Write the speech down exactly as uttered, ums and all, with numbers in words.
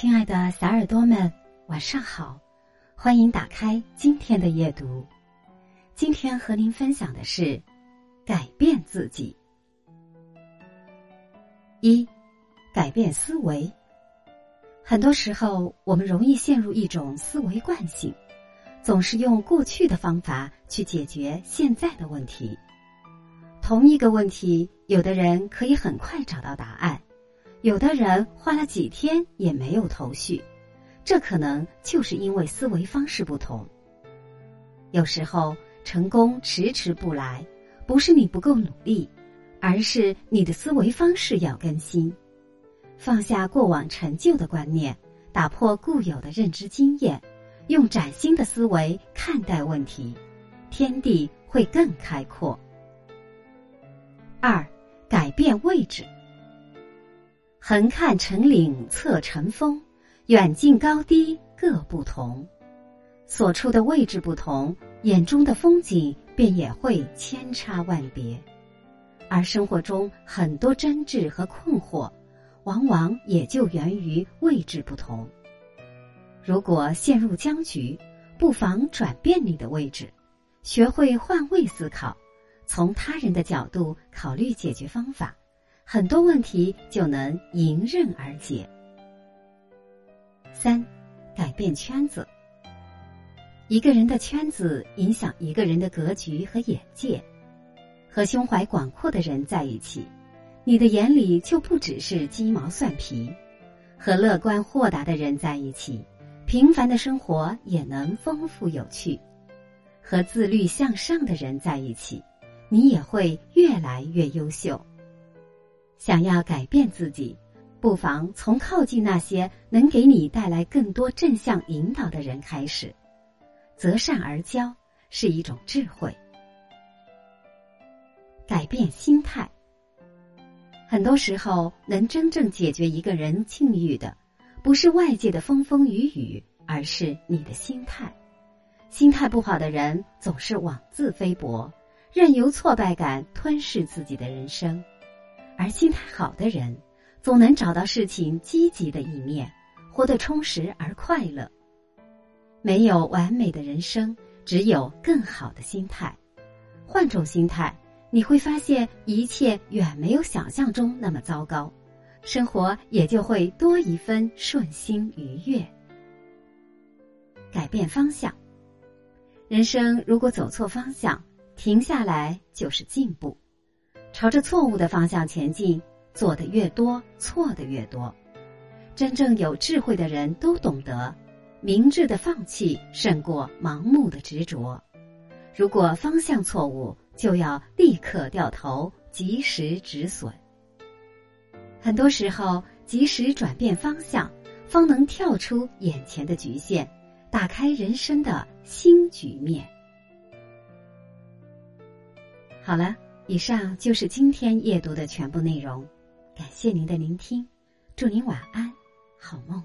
亲爱的小耳朵们，晚上好，欢迎打开今天的夜读。今天和您分享的是改变自己。一，改变思维。很多时候，我们容易陷入一种思维惯性，总是用过去的方法去解决现在的问题。同一个问题，有的人可以很快找到答案，有的人花了几天也没有头绪，这可能就是因为思维方式不同。有时候成功迟迟不来，不是你不够努力，而是你的思维方式要更新。放下过往陈旧的观念，打破固有的认知经验，用崭新的思维看待问题，天地会更开阔。二，改变位置。横看成岭侧成峰，远近高低各不同。所处的位置不同，眼中的风景便也会千差万别。而生活中很多争执和困惑，往往也就源于位置不同。如果陷入僵局，不妨转变你的位置，学会换位思考，从他人的角度考虑解决方法，很多问题就能迎刃而解。三，改变圈子。一个人的圈子影响一个人的格局和眼界。和胸怀广阔的人在一起，你的眼里就不只是鸡毛蒜皮；和乐观豁达的人在一起，平凡的生活也能丰富有趣；和自律向上的人在一起，你也会越来越优秀。想要改变自己，不妨从靠近那些能给你带来更多正向引导的人开始。择善而交是一种智慧。改变心态。很多时候，能真正解决一个人境遇的，不是外界的风风雨雨，而是你的心态。心态不好的人，总是妄自菲薄，任由挫败感吞噬自己的人生。而心态好的人，总能找到事情积极的一面，活得充实而快乐。没有完美的人生，只有更好的心态。换种心态，你会发现一切远没有想象中那么糟糕，生活也就会多一分顺心愉悦。改变方向。人生如果走错方向，停下来就是进步。朝着错误的方向前进，做得越多，错得越多。真正有智慧的人都懂得，明智的放弃胜过盲目的执着。如果方向错误，就要立刻掉头，及时止损。很多时候，及时转变方向，方能跳出眼前的局限，打开人生的新局面。好了，以上就是今天夜读的全部内容，感谢您的聆听，祝您晚安，好梦。